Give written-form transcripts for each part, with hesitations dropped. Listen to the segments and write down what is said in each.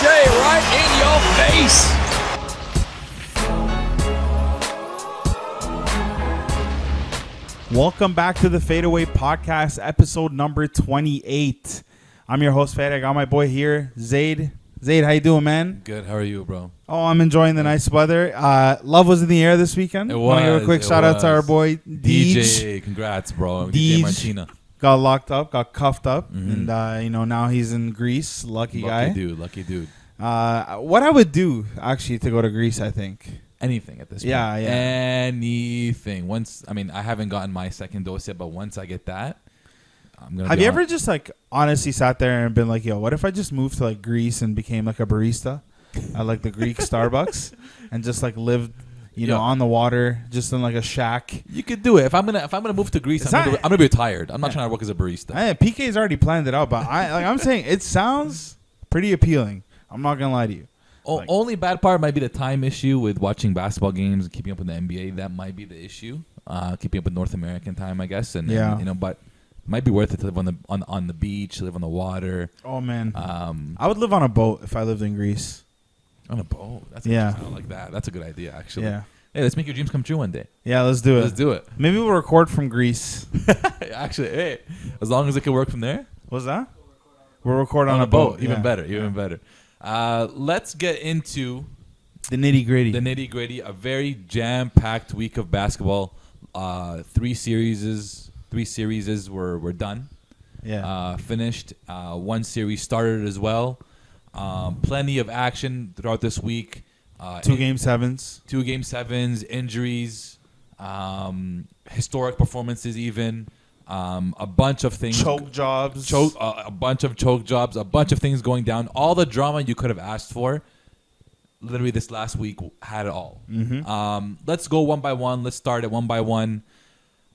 Jay right in your face. Welcome back to the Fadeaway Podcast, episode number 28. I'm your host, Fade. I got my boy here, Zaid. Zaid, how you doing, man? Good. How are you, bro? Oh, I'm enjoying the nice weather. Love was in the air this weekend. It was. Want to give a quick shout out to our boy, Deej. DJ, congrats, bro. DJ Martina. Got locked up, got cuffed up, and you know, now he's in Greece. Lucky guy. Lucky dude. What I would do, actually, to go to Greece, I think. Anything at this point. Yeah. Anything. Once, I mean, I haven't gotten my second dose yet, but once I get that, have you ever just like honestly sat there and been like, yo, what if I just moved to like Greece and became like a barista at like the Greek Starbucks and just like lived, you know, on the water, just in like a shack? You could do it. If I'm gonna move to Greece, I'm gonna be retired. I'm not trying to work as a barista. PK's already planned it out, but I'm saying it sounds pretty appealing. I'm not gonna lie to you. Only bad part might be the time issue with watching basketball games and keeping up with the NBA. That might be the issue. Keeping up with North American time, I guess. And you know, but might be worth it to live on the beach, live on the water. Oh man, I would live on a boat if I lived in Greece. On a boat, that's I like that. That's a good idea, actually. Yeah. Hey, let's make your dreams come true one day. Yeah, let's do it. Maybe we'll record from Greece. Actually, hey, as long as it can work from there. What's that? We'll record on a boat. Even better. Let's get into the nitty gritty. A very jam-packed week of basketball. Three series were done. Yeah. Finished. One series started as well. Plenty of action throughout this week. Two game sevens, injuries, historic performances even. A bunch of things. Choke jobs. A bunch of things going down. All the drama you could have asked for. Literally this last week had it all. Mm-hmm. Let's go one by one. Let's start at one by one.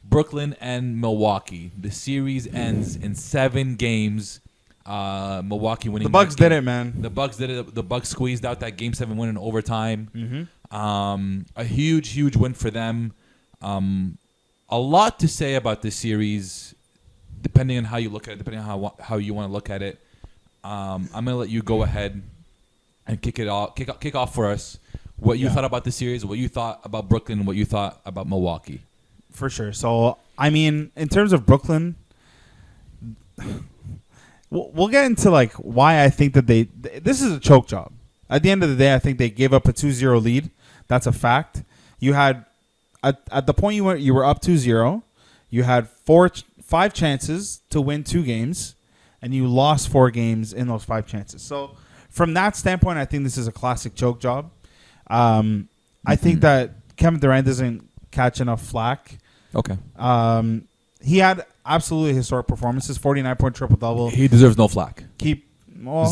Brooklyn and Milwaukee. The series ends in 7 games. Milwaukee winning. The Bucks did it, man. The Bucks did it. The Bucks squeezed out that Game 7 win in overtime. Mm-hmm. A huge, huge win for them. A lot to say about this series, depending on how you look at it, depending on how you want to look at it. I'm gonna let you go ahead and kick off for us. What you thought about the series, what you thought about Brooklyn, what you thought about Milwaukee. For sure. So, I mean, in terms of Brooklyn, we'll get into like why I think that this is a choke job. At the end of the day, I think they gave up a 2-0 lead. That's a fact. You had at the point you were up 2-0, you had 5 chances to win 2 games, and you lost 4 games in those 5 chances. So, from that standpoint, I think this is a classic choke job. I think that Kevin Durant doesn't catch enough flack. Okay. He had absolutely historic performances, 49-point triple-double. He deserves no flack.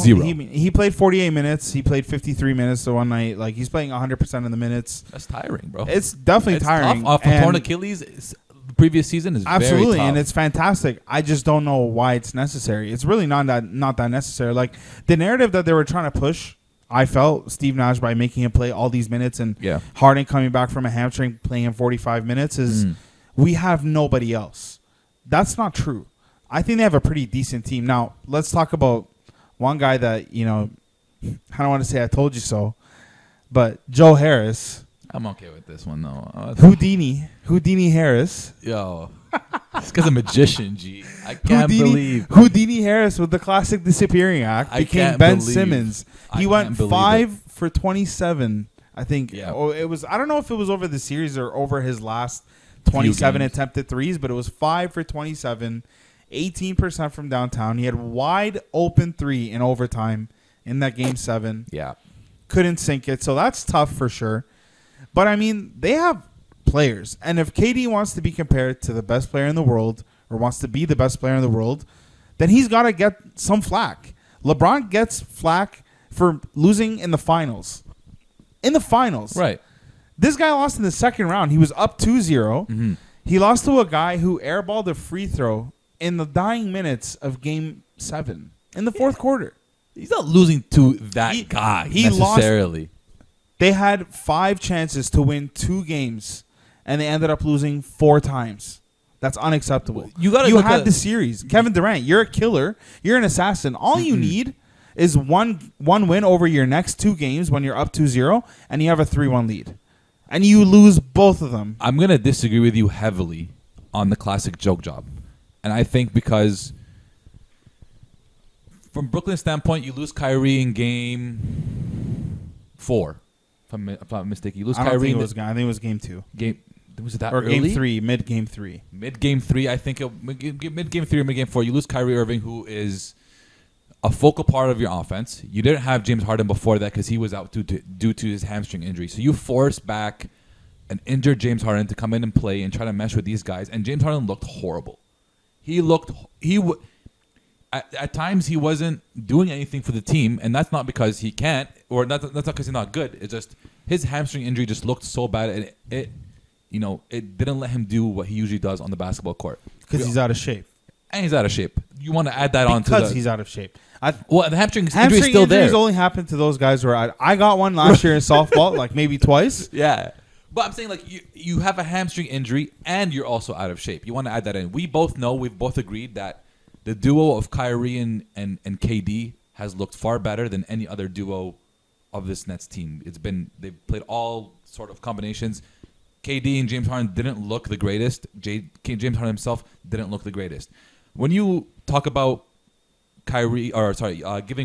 Zero. He played 48 minutes. He played 53 minutes the one night. Like, he's playing 100% of the minutes. That's tiring, bro. It's definitely tiring. Tough. From torn Achilles, the previous season is very tough. And it's fantastic. I just don't know why it's necessary. It's really not that necessary. Like, the narrative that they were trying to push, I felt, Steve Nash, by making him play all these minutes and Harden coming back from a hamstring playing in 45 minutes is we have nobody else. That's not true. I think they have a pretty decent team. Now, let's talk about one guy that, you know, I don't want to say I told you so, but Joe Harris. I'm okay with this one, though. Houdini Harris. Yo. This guy's a magician, G. I can't believe. Houdini Harris with the classic disappearing act became Ben Simmons. He went 5 for 27, I think. Yeah. Oh, it was. I don't know if it was over the series or over his last 27 attempted threes, but it was 5 for 27, 18% from downtown. He had wide open 3 in overtime in that Game 7. Yeah. Couldn't sink it. So that's tough for sure. But, I mean, they have players. And if KD wants to be compared to the best player in the world or wants to be the best player in the world, then he's got to get some flack. LeBron gets flack for losing in the finals. Right. This guy lost in the second round. He was up 2-0. Mm-hmm. He lost to a guy who airballed a free throw in the dying minutes of Game 7 in the fourth quarter. He's not losing to that guy necessarily. They had 5 chances to win 2 games, and they ended up losing 4 times. That's unacceptable. You had the series. Kevin Durant, you're a killer. You're an assassin. All you need is one win over your next two games when you're up 2-0 and you have a 3-1 lead. And you lose both of them. I'm going to disagree with you heavily on the classic joke job. And I think because from Brooklyn's standpoint, you lose Kyrie in game 4. If I'm not mistaken, you lose Kyrie. I think it was game 2. Was it that early? Or game 3, mid-game 3. Mid-game 3 or mid-game 4, you lose Kyrie Irving, who is a focal part of your offense. You didn't have James Harden before that because he was out due to his hamstring injury. So you force back an injured James Harden to come in and play and try to mesh with these guys. And James Harden looked horrible. At times he wasn't doing anything for the team, and that's not because he can't, or that's not because he's not good. It's just his hamstring injury just looked so bad, and it didn't let him do what he usually does on the basketball court. Because he's out of shape. And he's out of shape. You want to add that on to because he's out of shape. The hamstring injury is still there. Hamstring only happened to those guys who are out. I got one last year in softball, like maybe twice. Yeah. But I'm saying, like, you have a hamstring injury and you're also out of shape. You want to add that in. We both know, we've both agreed that the duo of Kyrie and KD has looked far better than any other duo of this Nets team. They've played all sort of combinations. KD and James Harden didn't look the greatest. James Harden himself didn't look the greatest. When you talk about giving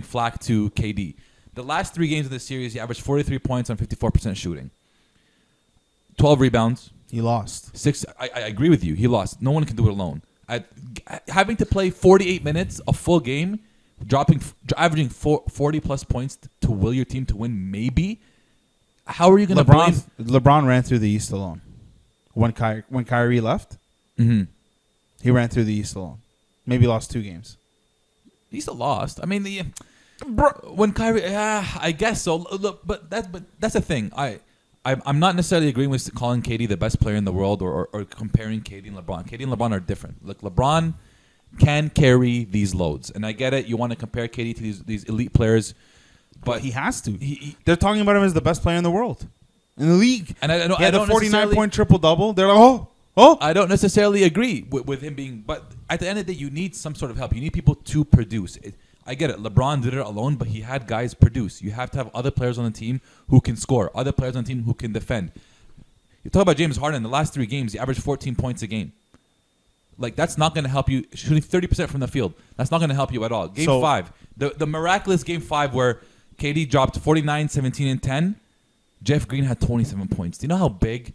flack to KD, the last 3 games of the series, he averaged 43 points on 54% shooting, 12 rebounds. He lost. 6. I agree with you. He lost. No one can do it alone. Having to play 48 minutes, a full game, averaging 40-plus points to will your team to win, maybe. How are you going to blame? LeBron ran through the East alone. When Kyrie left, he ran through the East alone. Maybe lost 2 games. He still lost. I mean, when Kyrie, I guess so. Look, but that's the thing. I'm not necessarily agreeing with calling KD the best player in the world or comparing KD and LeBron. KD and LeBron are different. Look, LeBron can carry these loads, and I get it. You want to compare KD to these elite players, but he has to. They're talking about him as the best player in the world, in the league. And I don't. He had a 49-point triple-double. They're like, oh. I don't necessarily agree with him being. But at the end of the day, you need some sort of help. You need people to produce. I get it. LeBron did it alone, but he had guys produce. You have to have other players on the team who can score, other players on the team who can defend. You talk about James Harden. The last 3 games, he averaged 14 points a game. Like, that's not going to help you. Shooting 30% from the field, that's not going to help you at all. Game 5, the miraculous Game 5 where KD dropped 49, 17, and 10. Jeff Green had 27 points. Do you know how big?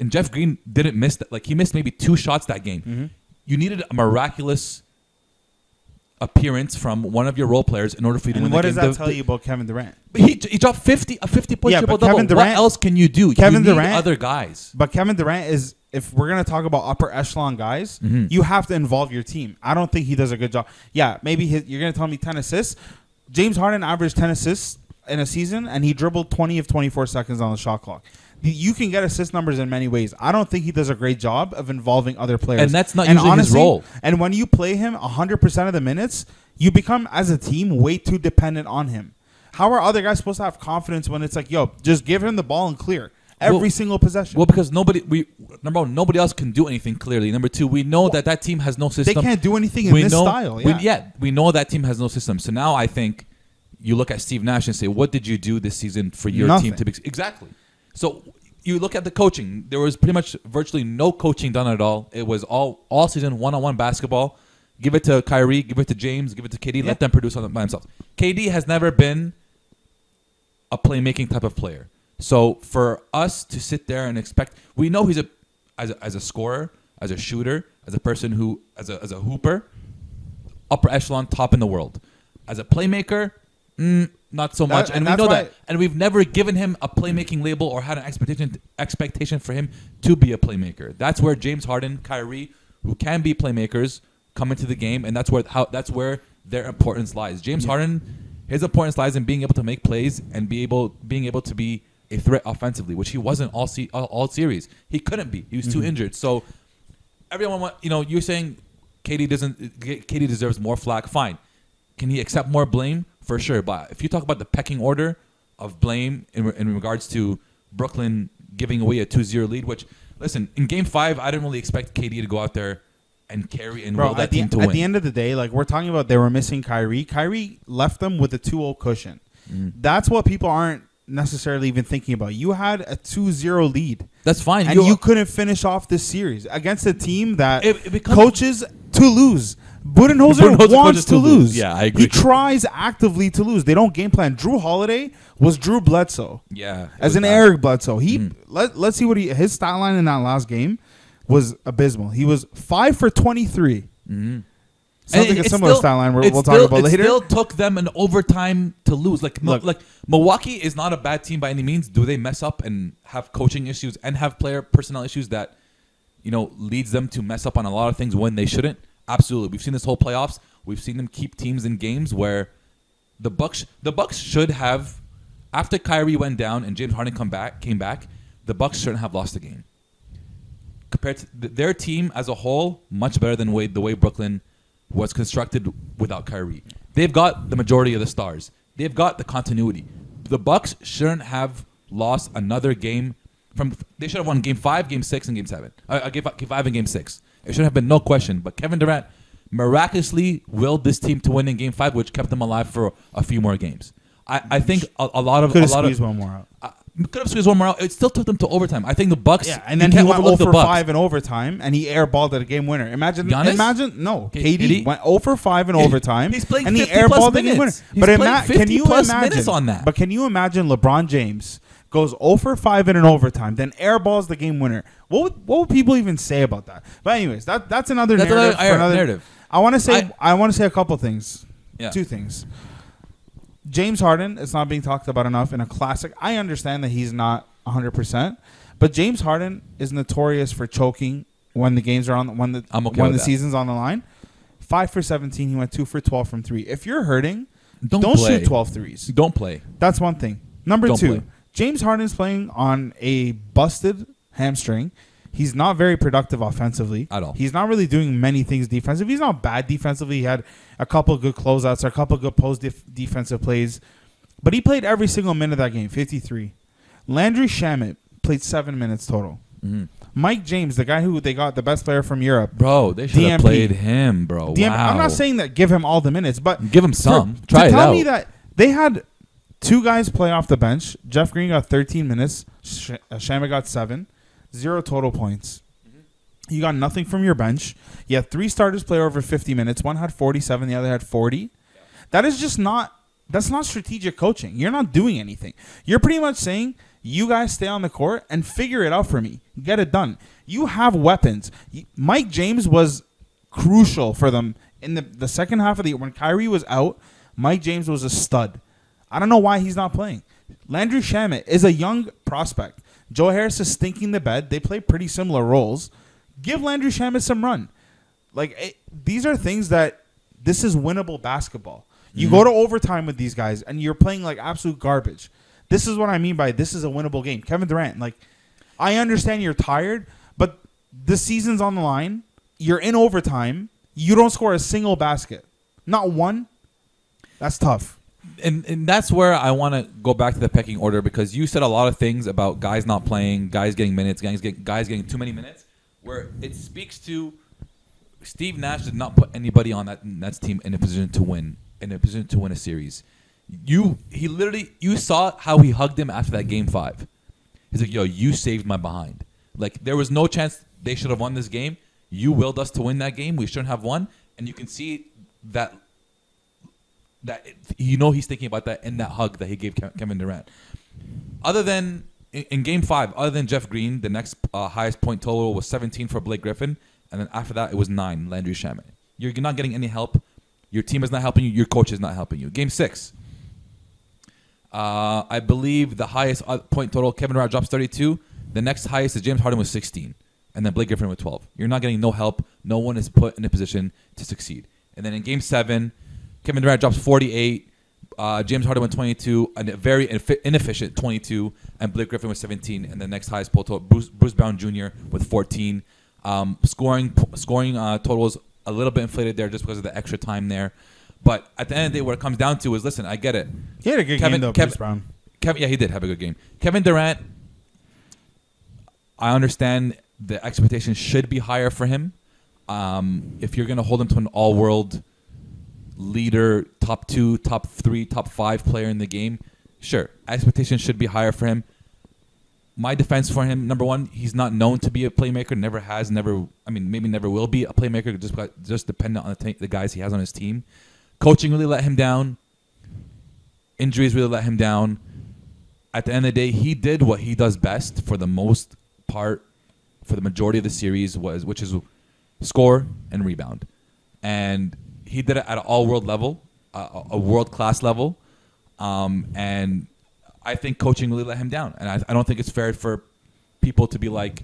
And Jeff Green didn't miss that. Like, he missed maybe 2 shots that game. Mm-hmm. You needed a miraculous appearance from one of your role players in order for you to win the game. And what does that tell you about Kevin Durant? But he dropped 50-point triple-double. What else can you do? You need other guys. But Kevin Durant is, if we're going to talk about upper echelon guys, you have to involve your team. I don't think he does a good job. Yeah, maybe you're going to tell me 10 assists. James Harden averaged 10 assists in a season, and he dribbled 20 of 24 seconds on the shot clock. You can get assist numbers in many ways. I don't think he does a great job of involving other players. And that's not usually his role. And when you play him 100% of the minutes, you become, as a team, way too dependent on him. How are other guys supposed to have confidence when it's like, yo, just give him the ball and clear every single possession? Well, because nobody else can do anything, clearly. Number 2, we know that team has no system. They can't do anything in this style. Yeah. We know that team has no system. So now I think you look at Steve Nash and say, what did you do this season for your team to be exactly? So you look at the coaching. There was pretty much virtually no coaching done at all. It was all season one-on-one basketball. Give it to Kyrie, give it to James, give it to KD. Yeah. Let them produce by themselves. KD has never been a playmaking type of player. So for us to sit there and expect, we know he's as a scorer, as a shooter, as a person who as a hooper, upper echelon, top in the world. As a playmaker, not so much, and we know that, and we've never given him a playmaking label or had an expectation for him to be a playmaker. That's where James Harden, Kyrie, who can be playmakers, come into the game, and that's where their importance lies. James Harden, his importance lies in being able to make plays and being able to be a threat offensively, which he wasn't all series. He couldn't be. He was too injured. So everyone, you're saying KD deserves more flack. Fine. Can he accept more blame? For sure, but if you talk about the pecking order of blame in regards to Brooklyn giving away a 2-0 lead, which, listen, in Game 5, I didn't really expect KD to go out there and carry and roll that team to win. At the end of the day, like we're talking about, they were missing Kyrie. Kyrie left them with a 2-0 cushion. That's what people aren't necessarily even thinking about. You had a 2-0 lead. That's fine. And you couldn't finish off this series against a team that coaches to lose. Budenholzer wants to lose. Yeah, I agree. He tries actively to lose. They don't game plan. Jrue Holiday was Drew Bledsoe. Yeah. As an Eric Bledsoe. Let's see what his stat line in that last game was abysmal. He was 5 for 23. Something a similar stat line we'll talk about later. It still took them an overtime to lose. Like Milwaukee is not a bad team by any means. Do they mess up and have coaching issues and have player personnel issues that, you know, leads them to mess up on a lot of things when they shouldn't? Absolutely. We've seen this whole playoffs. We've seen them keep teams in games where the Bucks should have, after Kyrie went down and James Harden came back, the Bucks shouldn't have lost the game. Compared to their team as a whole, much better than the way Brooklyn was constructed without Kyrie. They've got the majority of the stars. They've got the continuity. The Bucks shouldn't have lost another game. They should have won Game 5, Game 6, and Game 7. Game 5 and Game 6. It should have been no question. But Kevin Durant miraculously willed this team to win in Game 5, which kept them alive for a few more games. I think a lot of... Could have squeezed one more out. It still took them to overtime. I think the Bucks... Yeah, and then he went 0 for 5 in overtime, and he airballed at a game winner. KD went 0 for 5 in overtime, he's playing and he airballed at a game winner. But can you imagine LeBron James... goes 0 for 5 in an overtime, then airballs the game winner. What would people even say about that? But anyways, that's another narrative. I want to say a couple things. Yeah. Two things. James Harden is not being talked about enough in a classic. I understand that he's not 100%, but James Harden is notorious for choking when the games are on when the season's on the line. 5 for 17, he went 2 for 12 from 3. If you're hurting, don't shoot 12 threes. Don't play. That's one thing. Number two. James Harden's playing on a busted hamstring. He's not very productive offensively. At all. He's not really doing many things defensively. He's not bad defensively. He had a couple of good closeouts, a couple of good post defensive plays. But he played every single minute of that game, 53. Landry Shamet played 7 minutes total. Mm-hmm. Mike James, the guy who they got, the best player from Europe. Bro, they should have played him, bro. Wow. I'm not saying that give him all the minutes, but... give him some. Tell me that they had... two guys play off the bench. Jeff Green got 13 minutes. Shamet got 7. 0 total points. You got nothing from your bench. You had 3 starters play over 50 minutes. One had 47. The other had 40. That is just not strategic coaching. You're not doing anything. You're pretty much saying, you guys stay on the court and figure it out for me. Get it done. You have weapons. Mike James was crucial for them. In the second half of when Kyrie was out, Mike James was a stud. I don't know why he's not playing. Landry Shamet is a young prospect. Joe Harris is stinking the bed. They play pretty similar roles. Give Landry Shamet some run. These are things that this is winnable basketball. You go to overtime with these guys, and you're playing like absolute garbage. This is what I mean by this is a winnable game. Kevin Durant, I understand you're tired, but the season's on the line. You're in overtime. You don't score a single basket. Not one. That's tough. And that's where I want to go back to the pecking order, because you said a lot of things about guys not playing, guys getting minutes, guys getting too many minutes, where it speaks to Steve Nash did not put anybody on that Nets team in a position to win a series. You saw how he hugged him after that game 5. He's like, yo, you saved my behind. There was no chance they should have won this game. You willed us to win that game. We shouldn't have won. And you can see that. That he's thinking about that in that hug that he gave Kevin Durant. Other than in Game 5, other than Jeff Green, the next highest point total was 17 for Blake Griffin, and then after that it was 9, Landry Shamet. You're not getting any help. Your team is not helping you. Your coach is not helping you. Game 6, I believe the highest point total, Kevin Durant drops 32. The next highest is James Harden with 16, and then Blake Griffin with 12. You're not getting no help. No one is put in a position to succeed. And then in Game 7. Kevin Durant drops 48, James Harden went 22, a very inefficient 22, and Blake Griffin was 17, and the next highest total, Bruce Brown Jr. with 14. Scoring totals a little bit inflated there just because of the extra time there. But at the end of the day, what it comes down to is, listen, I get it. He had a good game, though, Bruce Brown. Yeah, he did have a good game. Kevin Durant, I understand the expectations should be higher for him. If you're going to hold him to an all-world leader, top two, top three, top five player in the game, sure, expectations should be higher for him. My defense for him, number one, he's not known to be a playmaker, never has, never, I mean, maybe never will be a playmaker, just dependent on the guys he has on his team. Coaching really let him down. Injuries really let him down. At the end of the day, he did what he does best for the most part, for the majority of the series, which is score and rebound. And he did it at an all-world level, a world-class level. And I think coaching really let him down. And I don't think it's fair for people to be like,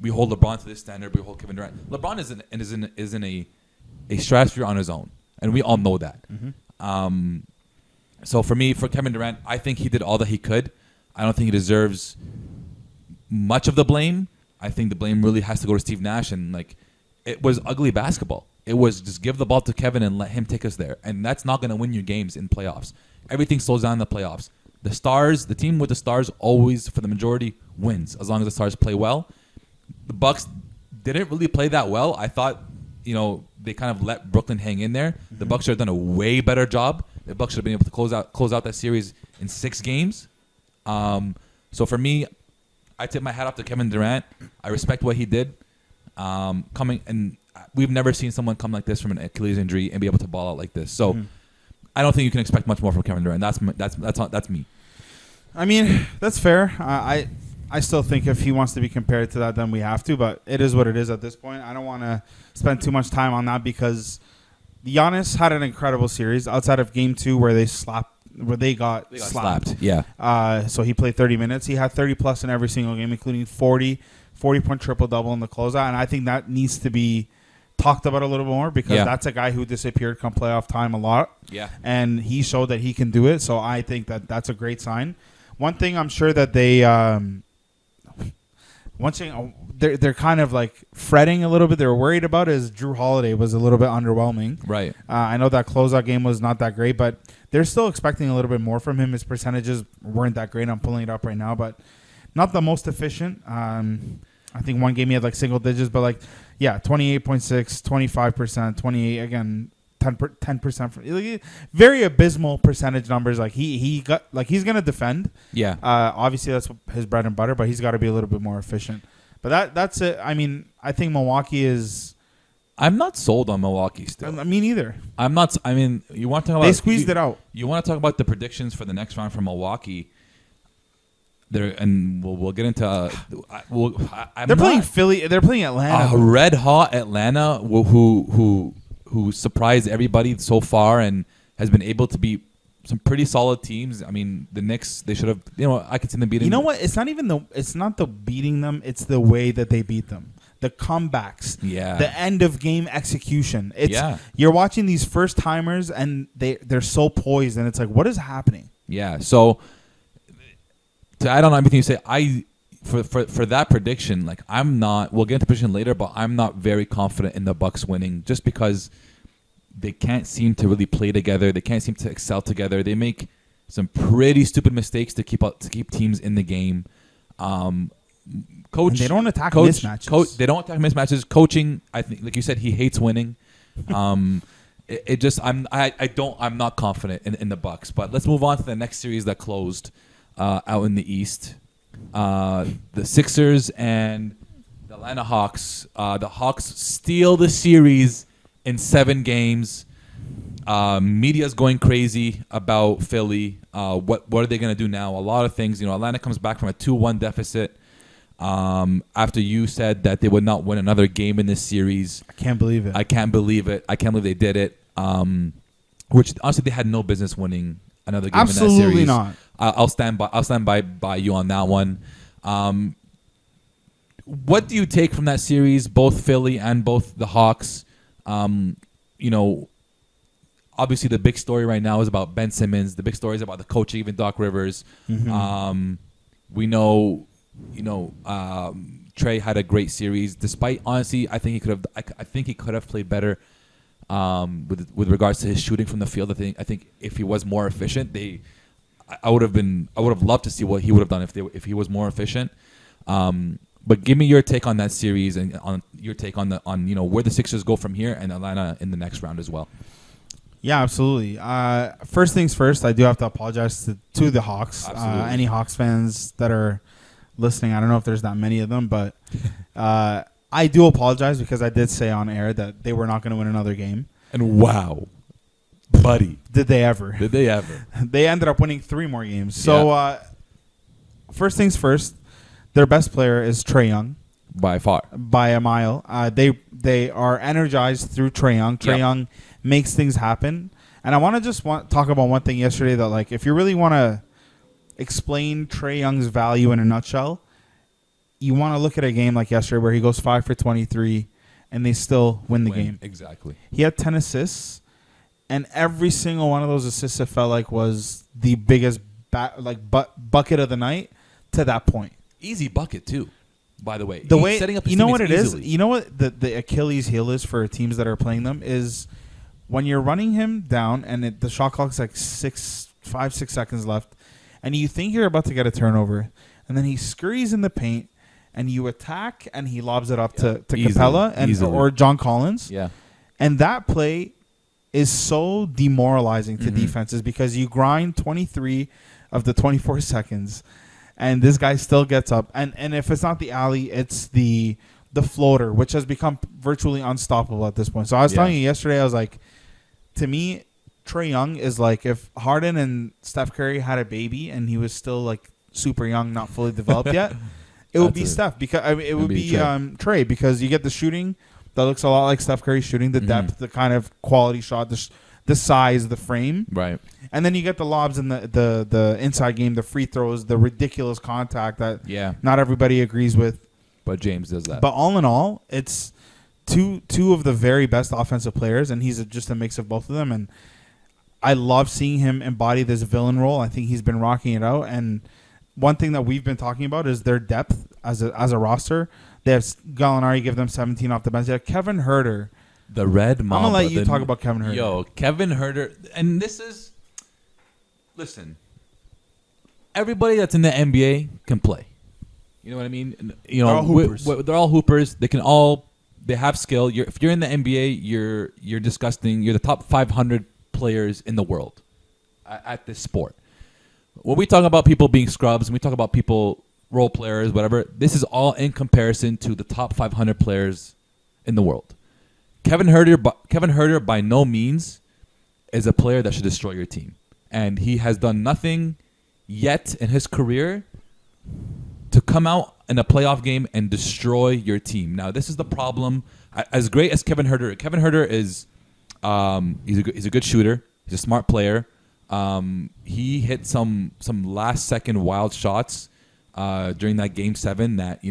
we hold LeBron to this standard, we hold Kevin Durant. LeBron is in a stratosphere on his own, and we all know that. Mm-hmm. So for me, for Kevin Durant, I think he did all that he could. I don't think he deserves much of the blame. I think the blame really has to go to Steve Nash. And like, it was ugly basketball. It was just give the ball to Kevin and let him take us there. And that's not going to win you games in playoffs. Everything slows down in the playoffs. The stars, the team with the stars always, for the majority, wins as long as the stars play well. The Bucks didn't really play that well. I thought, you know, they kind of let Brooklyn hang in there. Mm-hmm. The Bucks should have done a way better job. The Bucks should have been able to close out that series in 6 games. So for me, I tip my hat off to Kevin Durant. I respect what he did. Coming, and we've never seen someone come like this from an Achilles injury and be able to ball out like this. So I don't think you can expect much more from Kevin Durant. That's me. I mean, that's fair. I still think if he wants to be compared to that, then we have to. But it is what it is at this point. I don't want to spend too much time on that because Giannis had an incredible series outside of Game 2 where they got slapped. Yeah. So he played 30 minutes. He had 30-plus in every single game, including 40-point triple-double in the closeout. And I think that needs to be talked about a little more because that's a guy who disappeared come playoff time a lot. Yeah. And he showed that he can do it. So I think that that's a great sign. One thing I'm sure that they they're kind of like fretting a little bit. They're worried about is Jrue Holiday was a little bit underwhelming. Right. I know that closeout game was not that great, but they're still expecting a little bit more from him. His percentages weren't that great. I'm pulling it up right now, but not the most efficient. I think one game he had like single digits, but like, yeah, 28.6, 25%, 28 again, 10% from like, very abysmal percentage numbers. Like he got like he's gonna defend. Yeah. Obviously that's his bread and butter, but he's got to be a little bit more efficient. But that's it. I mean, I think Milwaukee is. I'm not sold on Milwaukee still. I mean, either. I'm not. I mean, you want to talk about they squeezed it out. You want to talk about the predictions for the next round for Milwaukee? We'll get into. They're playing Philly. They're playing Atlanta. Red hot Atlanta, who surprised everybody so far and has been able to beat some pretty solid teams. I mean, the Knicks, they should have. You know, I could see them beating. You know what? It's not the beating them. It's the way that they beat them. The comebacks. Yeah. The end of game execution. You're watching these first timers and they're so poised and it's like, what is happening? Yeah. So. To add on everything you say, for that prediction, like I'm not. We'll get into prediction later, but I'm not very confident in the Bucks winning just because they can't seem to really play together. They can't seem to excel together. They make some pretty stupid mistakes to keep teams in the game. Coach, and they don't attack mismatches. They don't attack mismatches. Coaching, I think, like you said, he hates winning. I'm not confident in the Bucks. But let's move on to the next series that closed. Out in the East, the Sixers and the Atlanta Hawks. The Hawks steal the series in 7 games. Media's going crazy about Philly. What are they going to do now? A lot of things. You know, Atlanta comes back from a 2-1 deficit after you said that they would not win another game in this series. I can't believe it. I can't believe they did it. Which honestly, they had no business winning another game. Absolutely in that series. Not. I'll stand by you on that one. What do you take from that series, both Philly and both the Hawks? You know, obviously the big story right now is about Ben Simmons. The big story is about the coach, even Doc Rivers. Mm-hmm. We know, you know, Trae had a great series. Despite honestly, I think he could have played better with regards to his shooting from the field. I think if he was more efficient, I would have loved to see what he would have done if he was more efficient. But give me your take on that series and on your take on the where the Sixers go from here and Atlanta in the next round as well. Yeah, absolutely. First things first, I do have to apologize to the Hawks. Any Hawks fans that are listening, I don't know if there's that many of them, but I do apologize because I did say on air that they were not going to win another game. And wow, buddy. Did they ever. They ended up winning 3 more games. So, yeah. First things first, their best player is Trae Young. By far. By a mile. They are energized through Trae Young. Trae Young makes things happen. And I want to just talk about one thing yesterday that, like, if you really want to explain Trae Young's value in a nutshell, you want to look at a game like yesterday where he goes 5 for 23 and they still win the game. Exactly. He had 10 assists, and every single one of those assists, it felt like, was the biggest bucket of the night to that point. Easy bucket too, by the way. The way setting up, you know what it is. You know what the Achilles heel is for teams that are playing them is when you're running him down and the shot clock's like 5, 6 seconds left, and you think you're about to get a turnover, and then he scurries in the paint, and you attack, and he lobs it up to Capella or John Collins. Yeah, and that play is so demoralizing to defenses because you grind 23 of the 24 seconds. And this guy still gets up. And if it's not the alley, it's the floater, which has become virtually unstoppable at this point. So I was telling you yesterday, I was like, to me, Trae Young is like if Harden and Steph Curry had a baby and he was still like super young, not fully developed yet, it would be Steph. Because it would be Trae because you get the shooting that looks a lot like Steph Curry's shooting, the depth, the kind of quality shot, the size, the frame. Right. And then you get the lobs and the inside game, the free throws, the ridiculous contact that not everybody agrees with. But James does that. But all in all, it's two of the very best offensive players, and he's just a mix of both of them. And I love seeing him embody this villain role. I think he's been rocking it out. And one thing that we've been talking about is their depth as a roster. They have Gallinari give them 17 off the bench. They have Kevin Huerter. The Red Mamba. I'm going to let you talk about Kevin Huerter. Yo, Kevin Huerter. And this is... Listen, everybody that's in the NBA can play. You know what I mean? You know, they're all hoopers. They're all hoopers. They have skill. If you're in the NBA, you're disgusting. You're the top 500 players in the world at this sport. When we talk about people being scrubs and we talk about people role players, whatever, this is all in comparison to the top 500 players in the world. Kevin Huerter, by no means, is a player that should destroy your team. And he has done nothing yet in his career to come out in a playoff game and destroy your team. Now, this is the problem. As great as Kevin Huerter is he's a good shooter. He's a smart player. He hit some last-second wild shots during that Game 7 that,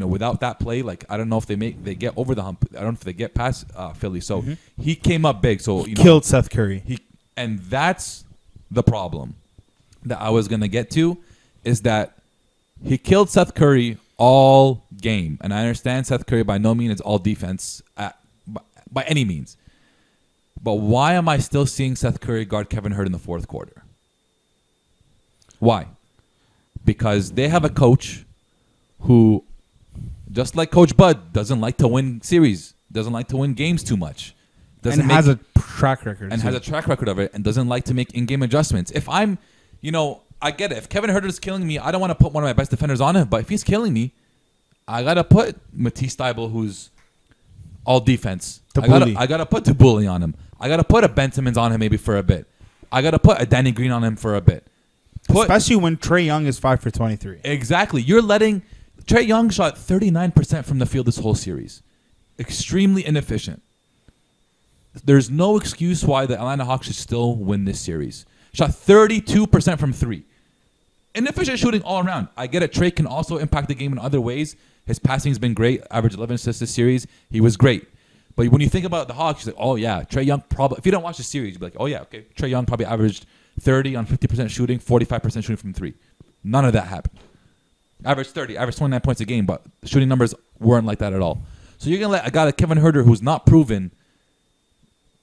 without that play, like, I don't know if they get over the hump. I don't know if they get past Philly. So he came up big. So he killed Seth Curry. And that's... the problem that I was going to get to is that he killed Seth Curry all game. And I understand Seth Curry by no means is all defense by any means. But why am I still seeing Seth Curry guard Kevin Huerter in the fourth quarter? Why? Because they have a coach who, just like Coach Bud, doesn't like to win series, doesn't like to win games too much. Has a track record. And has a track record of it and doesn't like to make in-game adjustments. If I'm, I get it. If Kevin Huerter is killing me, I don't want to put one of my best defenders on him. But if he's killing me, I got to put Matisse Thybulle, who's all defense. I got to put Thybulle on him. I got to put a Ben Simmons on him maybe for a bit. I got to put a Danny Green on him for a bit. Especially when Trae Young is 5 for 23. Exactly. Trae Young shot 39% from the field this whole series. Extremely inefficient. There's no excuse why the Atlanta Hawks should still win this series. Shot 32% from 3. Inefficient shooting all around. I get it. Trae can also impact the game in other ways. His passing has been great. Average 11 assists this series. He was great. But when you think about the Hawks, you're like, oh, yeah, Trae Young probably... If you don't watch the series, you'll be like, oh, yeah, okay. Trae Young probably averaged 30 on 50% shooting, 45% shooting from 3. None of that happened. Average 30, average 29 points a game, but shooting numbers weren't like that at all. So you're going to let a guy like Kevin Huerter, who's not proven...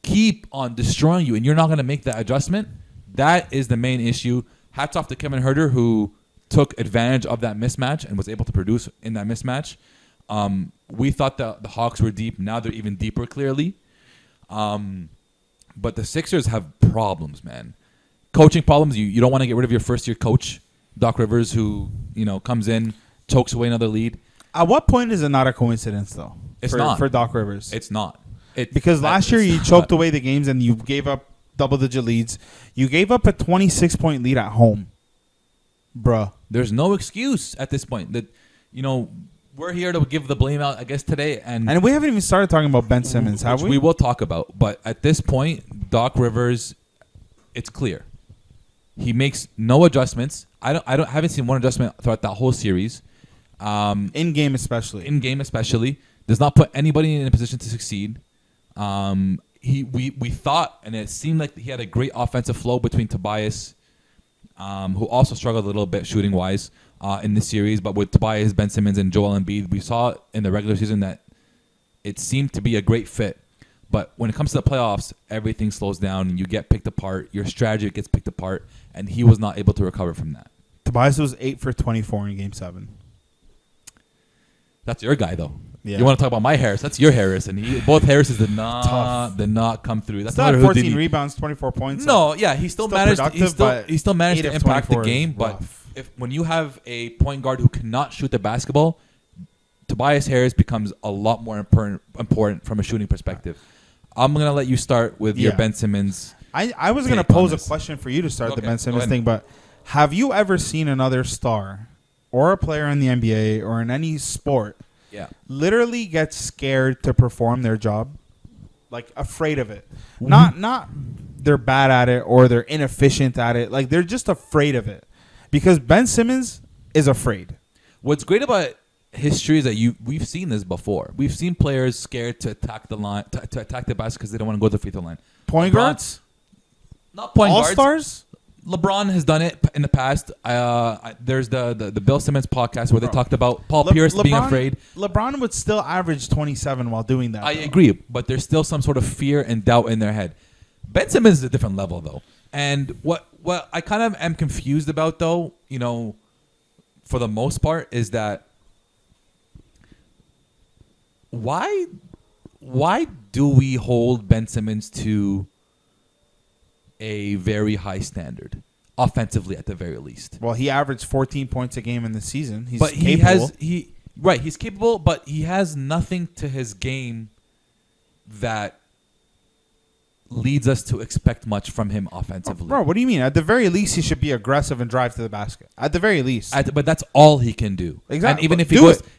keep on destroying you, and you're not going to make that adjustment. That is the main issue. Hats off to Kevin Huerter, who took advantage of that mismatch and was able to produce in that mismatch. We thought the Hawks were deep. Now they're even deeper, clearly. But the Sixers have problems, man. Coaching problems. You don't want to get rid of your first-year coach, Doc Rivers, who comes in, chokes away another lead. At what point is it not a coincidence, though? It's not. For Doc Rivers. It's not. Because last year you choked away the games and you gave up double-digit leads. You gave up a 26-point lead at home. Bruh. There's no excuse at this point. We're here to give the blame out, I guess, today. And we haven't even started talking about Ben Simmons, have we? We will talk about. But at this point, Doc Rivers, it's clear. He makes no adjustments. I haven't seen one adjustment throughout that whole series. In game especially, does not put anybody in a position to succeed. We thought, and it seemed like he had a great offensive flow between Tobias, who also struggled a little bit shooting wise in this series, but with Tobias, Ben Simmons, and Joel Embiid, we saw in the regular season that it seemed to be a great fit. But when it comes to the playoffs, everything slows down and you get picked apart. Your strategy gets picked apart, and he was not able to recover from that. Tobias was 8 for 24 in Game 7. That's your guy, though. Yeah. You want to talk about my Harris? That's your Harris, and both Harrises did not come through. That's not 14 rebounds, 24 points. No, yeah, he still managed to impact the game. But when you have a point guard who cannot shoot the basketball, Tobias Harris becomes a lot more important from a shooting perspective. Right. I'm gonna let you start with your Ben Simmons. I was gonna pose a question for you to start the Ben Simmons thing, but have you ever seen another star or a player in the NBA or in any sport? Yeah, literally get scared to perform their job, like afraid of it. Not they're bad at it or they're inefficient at it. Like they're just afraid of it, because Ben Simmons is afraid. What's great about history is that we've seen this before. We've seen players scared to attack the line, to attack the basket because they don't want to go to the free throw line. Point guards, not point guards. All stars. LeBron has done it in the past. There's the Bill Simmons podcast where they talked about Paul Pierce being afraid. LeBron would still average 27 while doing that. I agree, but there's still some sort of fear and doubt in their head. Ben Simmons is a different level, though. And what I kind of am confused about, though, for the most part, is that why do we hold Ben Simmons to a very high standard offensively, at the very least? Well, he averaged 14 points a game in the season. He's capable, but he has nothing to his game that leads us to expect much from him offensively. Bro, what do you mean? At the very least, he should be aggressive and drive to the basket. At the very least, but that's all he can do. Exactly. And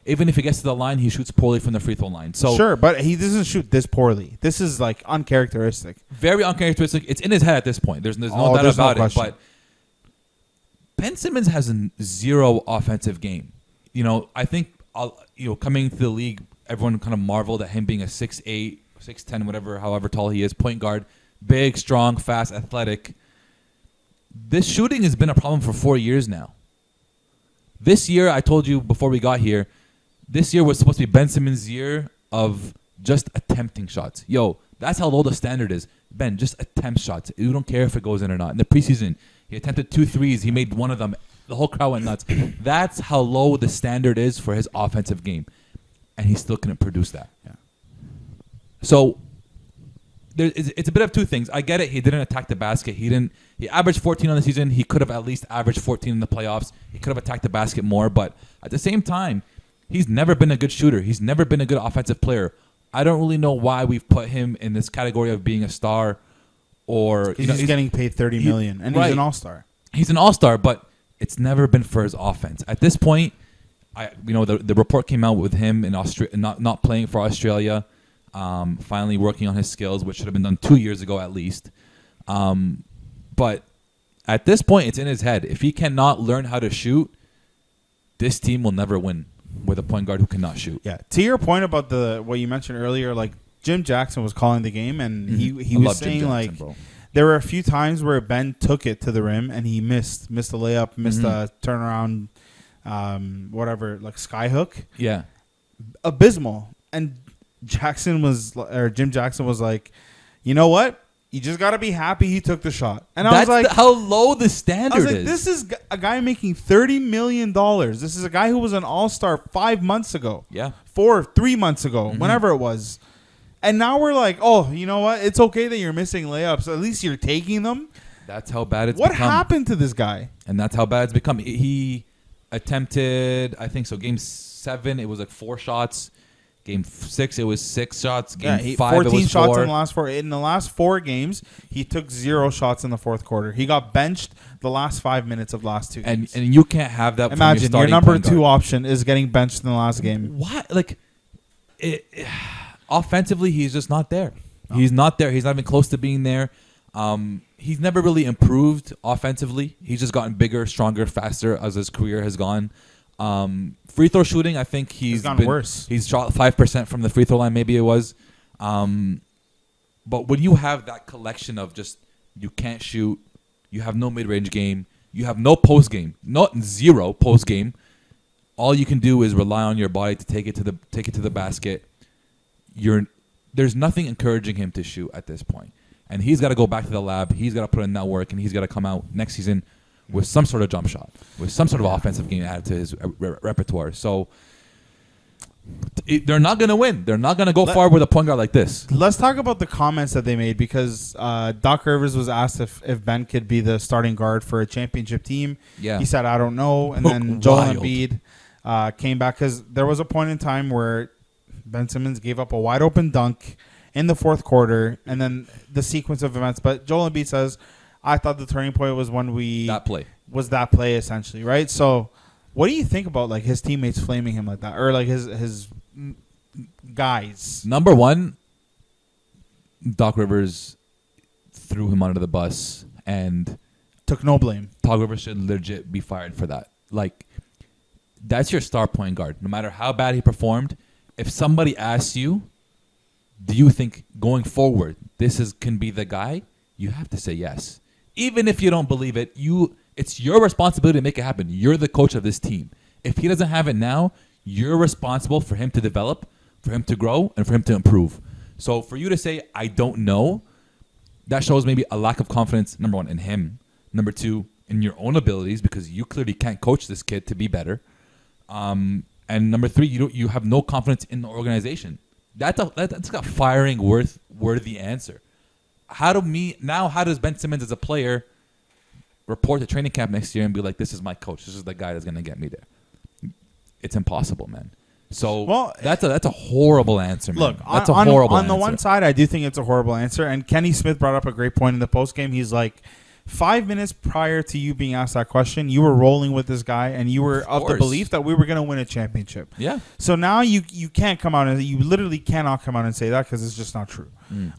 even if he gets to the line, he shoots poorly from the free throw line. So sure, but he doesn't shoot this poorly. This is like uncharacteristic. Very uncharacteristic. It's in his head at this point. There's no doubt about it. But Ben Simmons has a zero offensive game. I think coming to the league, everyone kind of marveled at him being a 6'8", 6'10", however tall he is, point guard, big, strong, fast, athletic. This shooting has been a problem for 4 years now. This year, I told you before we got here, this year was supposed to be Ben Simmons' year of just attempting shots. Yo, that's how low the standard is. Ben, just attempt shots. You don't care if it goes in or not. In the preseason, he attempted 2 threes. He made one of them. The whole crowd went nuts. That's how low the standard is for his offensive game. And he still couldn't produce that. Yeah. So it's a bit of two things. I get it. He didn't attack the basket. He averaged 14 on the season. He could have at least averaged 14 in the playoffs. He could have attacked the basket more. But at the same time, he's never been a good shooter. He's never been a good offensive player. I don't really know why we've put him in this category of being a star, or he's getting paid $30 million, and he's an all-star. He's an all-star, but it's never been for his offense. At this point, the report came out with him in Australia not playing for Australia. Finally working on his skills, which should have been done 2 years ago at least. But at this point, it's in his head. If he cannot learn how to shoot, this team will never win with a point guard who cannot shoot. Yeah. To your point about what you mentioned earlier, like Jim Jackson was calling the game, and he was saying Jackson, like bro. There were a few times where Ben took it to the rim and he missed a layup, missed a turnaround, like skyhook. Yeah. Abysmal. And Jim Jackson was like, you know what? You just got to be happy he took the shot. And that's how low the standard is. This is a guy making $30 million. This is a guy who was an all-star 5 months ago. Yeah. 3 months ago, whenever it was. And now we're like, oh, you know what? It's okay that you're missing layups. At least you're taking them. That's how bad it's become. What happened to this guy? And that's how bad it's become. He attempted, I think so, game 7, it was like 4 shots. Game 6, it was 6 shots. Game 5, it was 4. 14 shots in the last 4. In the last 4 games, he took 0 shots in the fourth quarter. He got benched the last 5 minutes of the last 2 games. And you can't have that. Imagine your number 2 option is getting benched in the last game. What? Like, offensively, he's just not there. No. He's not there. He's not even close to being there. He's never really improved offensively. He's just gotten bigger, stronger, faster as his career has gone. Free throw shooting, I think he's gone worse. He's shot 5% from the free throw line, maybe it was. But when you have that collection of just you can't shoot, you have no mid-range game, you have no post game, not zero post game. All you can do is rely on your body to take it to the basket. There's nothing encouraging him to shoot at this point, and he's got to go back to the lab. He's got to put in that work, and he's got to come out next season with some sort of jump shot, with some sort of offensive game added to his repertoire. So they're not going to win. They're not going to go far with a point guard like this. Let's talk about the comments that they made, because Doc Rivers was asked if Ben could be the starting guard for a championship team. Yeah. He said, I don't know. And then Joel Embiid came back, because there was a point in time where Ben Simmons gave up a wide-open dunk in the fourth quarter, and then the sequence of events. But Joel Embiid says, I thought the turning point was when that play essentially, right? So what do you think about like his teammates flaming him like that, or like his guys? Number one, Doc Rivers threw him under the bus and took no blame. Doc Rivers should legit be fired for that. Like, that's your star point guard. No matter how bad he performed, if somebody asks you, do you think going forward this can be the guy? You have to say yes. Even if you don't believe it, it's your responsibility to make it happen. You're the coach of this team. If he doesn't have it now, you're responsible for him to develop, for him to grow, and for him to improve. So for you to say, I don't know, that shows maybe a lack of confidence, number one, in him. Number two, in your own abilities, because you clearly can't coach this kid to be better. And number three, you have no confidence in the organization. That's a firing worthy answer. How does Ben Simmons as a player report to training camp next year and be like, this is my coach, this is the guy that's going to get me there? It's impossible, man. So that's a horrible answer, man. Look, that's a horrible answer. On the one side, I do think it's a horrible answer. And Kenny Smith brought up a great point in the postgame. He's like, 5 minutes prior to you being asked that question, you were rolling with this guy and you were of the belief that we were going to win a championship. Yeah. So now you can't come out, and you literally cannot come out and say that, because it's just not true.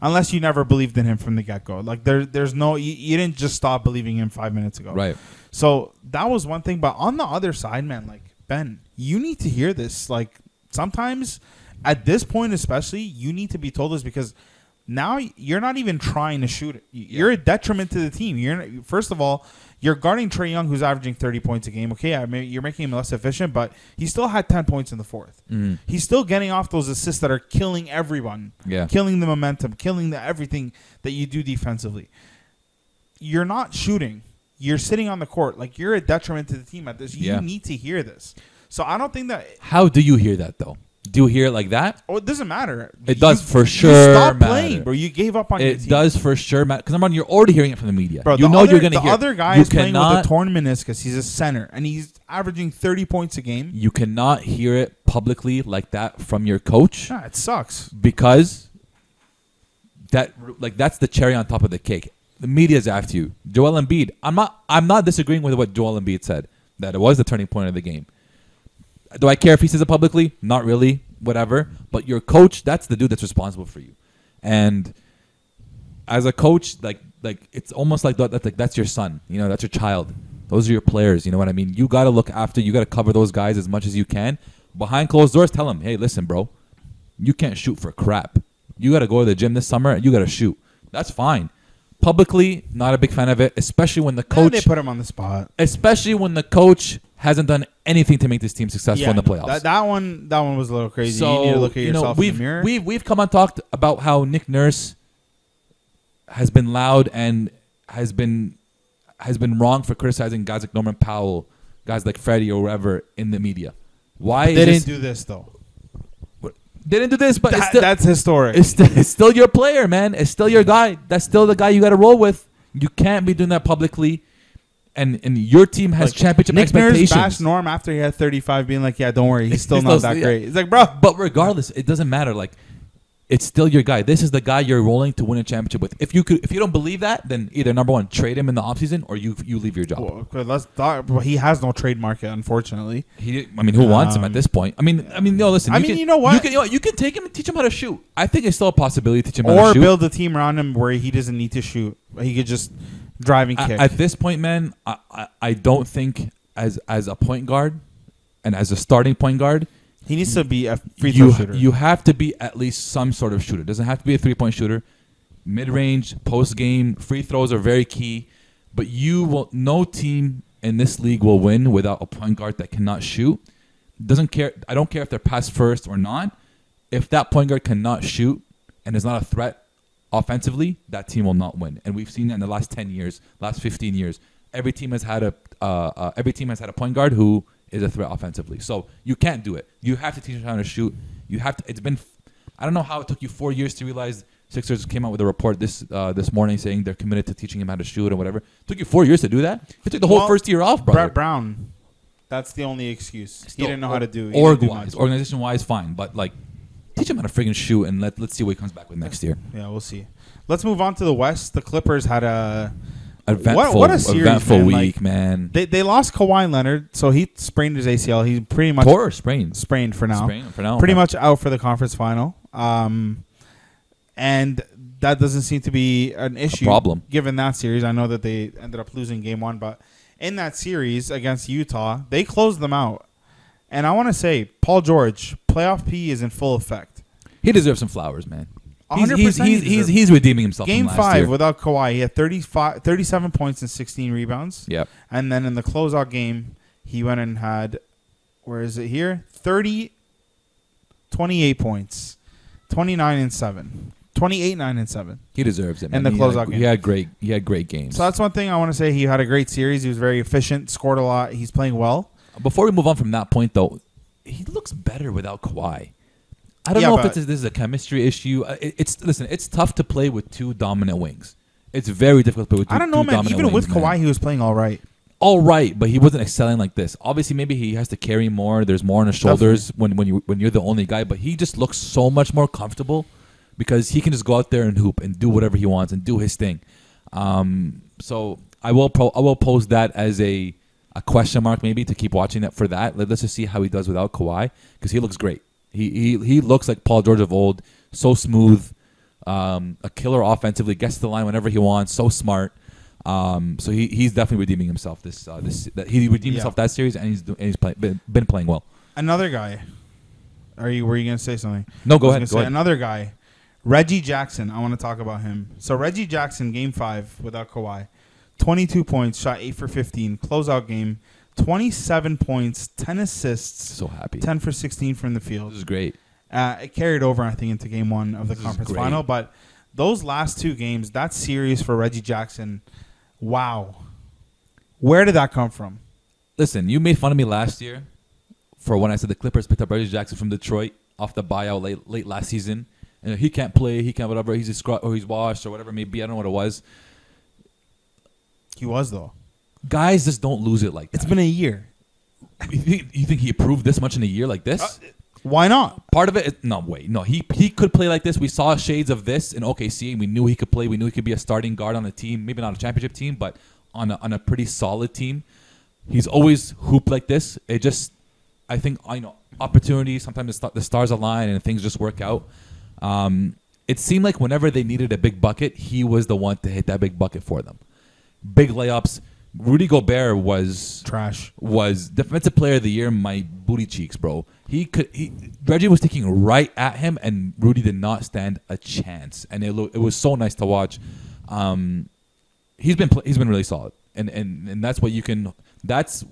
Unless you never believed in him from the get-go. Like, there's no, you didn't just stop believing him 5 minutes ago. Right. So that was one thing. But on the other side, man, like, Ben, you need to hear this. Like, sometimes at this point especially, you need to be told this, because now you're not even trying to shoot it. You're a detriment to the team. First of all, you're guarding Trae Young, who's averaging 30 points a game. Okay, I mean, you're making him less efficient, but he still had 10 points in the fourth. He's still getting off those assists that are killing everyone, killing the momentum, killing everything that you do defensively. You're not shooting. You're sitting on the court. Like, you're a detriment to the team at this. You need to hear this. So I don't think that... How do you hear that, though? Do you hear it like that? Oh, it doesn't matter. It does for sure matter. Stop playing, bro. You gave up on your team. It does for sure matter. Because, number one, you're already hearing it from the media. Bro, you know you're going to hear it. The other guy is playing with a torn meniscus. He's a center, and he's averaging 30 points a game. You cannot hear it publicly like that from your coach. Nah, it sucks. Because that's the cherry on top of the cake. The media's after you. Joel Embiid. I'm not disagreeing with what Joel Embiid said, that it was the turning point of the game. Do I care if he says it publicly? Not really. Whatever. But your coach, that's the dude that's responsible for you. And as a coach, like it's almost like that's your son. You know, that's your child. Those are your players. You know what I mean? You got to look after. You got to cover those guys as much as you can. Behind closed doors, tell them, hey, listen, bro, you can't shoot for crap. You got to go to the gym this summer and you got to shoot. That's fine. Publicly, not a big fan of it, especially when the coach... They put him on the spot. Especially when the coach hasn't done anything to make this team successful in the playoffs. That one was a little crazy. So, you need to look at yourself in the mirror. We've come and talked about how Nick Nurse has been loud and has been wrong for criticizing guys like Norman Powell, guys like Freddie or whoever in the media. Why they didn't do this though? They didn't do this, but that's historic. It's still your player, man. It's still your guy. That's still the guy you got to roll with. You can't be doing that publicly. And your team has like, championship Nick expectations. Nick Nurse bashed Norm after he had 35, being like, "Yeah, don't worry, he's still not that great." It's like, bro. But regardless, it doesn't matter. Like, it's still your guy. This is the guy you're rolling to win a championship with. If you don't believe that, then either number one, trade him in the offseason, or you leave your job. Well, he has no trade market, unfortunately. Who wants him at this point? No. Listen, you can take him and teach him how to shoot. I think it's still a possibility to teach him how to shoot, or build a team around him where he doesn't need to shoot. He could just. Driving kick. At this point, man, I don't think as a point guard and as a starting point guard, he needs to be a free throw shooter. You have to be at least some sort of shooter. Doesn't have to be a 3-point shooter. Mid-range, post-game, free throws are very key. But no team in this league will win without a point guard that cannot shoot. Doesn't care. I don't care if they're pass first or not. If that point guard cannot shoot and is not a threat offensively, that team will not win, and we've seen that in the last 10 years, last 15 years. Every team has had a point guard who is a threat offensively. So you can't do it. You have to teach them how to shoot. You have to. It's been, I don't know how it took you 4 years to realize. Sixers came out with a report this morning saying they're committed to teaching him how to shoot or whatever. It took you 4 years to do that. It took the whole first year off, brother. Brett Brown, that's the only excuse. He didn't know how to do. Organization wise, fine, but like. Teach him how to friggin' shoot, and let's see what he comes back with next year. Yeah, we'll see. Let's move on to the West. The Clippers had a eventful week, man. They lost Kawhi Leonard, so he sprained his ACL. He pretty much sprained for now. Pretty much out for the conference final. And that doesn't seem to be an issue. A problem given that series. I know that they ended up losing game one, but in that series against Utah, they closed them out. And I want to say, Paul George, playoff P is in full effect. He deserves some flowers, man. 100%. He's redeeming himself. Game from last five year. Without Kawhi, he had 37 points and 16 rebounds. Yep. And then in the closeout game, he went and had, 28 points, 28, 9, and 7. He deserves it, man. And the closeout game. He had great games. So that's one thing I want to say. He had a great series. He was very efficient, scored a lot. He's playing well. Before we move on from that point, though, he looks better without Kawhi. I don't know if this is a chemistry issue. It's tough to play with two dominant wings. It's very difficult to play with two dominant wings. I don't know, man. Even with Kawhi, he was playing all right. All right, but he wasn't excelling like this. Obviously, maybe he has to carry more. There's more on his shoulders when you're the only guy. But he just looks so much more comfortable because he can just go out there and hoop and do whatever he wants and do his thing. So I will pose that as a question mark maybe to keep watching that for that. Let's just see how he does without Kawhi because he looks great. He looks like Paul George of old, so smooth, a killer offensively, gets to the line whenever he wants, so smart. So he's definitely redeeming himself. He redeemed himself that series, and he's been playing well. Another guy. Were you going to say something? No, go ahead. Another guy, Reggie Jackson. I want to talk about him. So Reggie Jackson, game five without Kawhi. 22 points, shot 8 for 15, closeout game, 27 points, 10 assists. So happy. 10 for 16 from the field. This is great. It carried over, I think, into game one of the conference final. But those last two games, that series for Reggie Jackson, wow. Where did that come from? Listen, you made fun of me last year for when I said the Clippers picked up Reggie Jackson from Detroit off the buyout late last season. And he can't play. He can't whatever. He's a scrub or he's washed or whatever it may be. I don't know what it was. He was, though. Guys just don't lose it like that. It's been a year. You think he improved this much in a year like this? Why not? Part of it... No, he could play like this. We saw shades of this in OKC, and we knew he could play. We knew he could be a starting guard on the team. Maybe not a championship team, but on a pretty solid team. He's always hooped like this. It just... I think, opportunity. Sometimes the stars align and things just work out. It seemed like whenever they needed a big bucket, he was the one to hit that big bucket for them. Big layups. Rudy Gobert was trash. Was defensive player of the year. My booty cheeks, bro. Reggie was taking right at him, and Rudy did not stand a chance. And it was so nice to watch. He's been really solid, and that's what you can. That's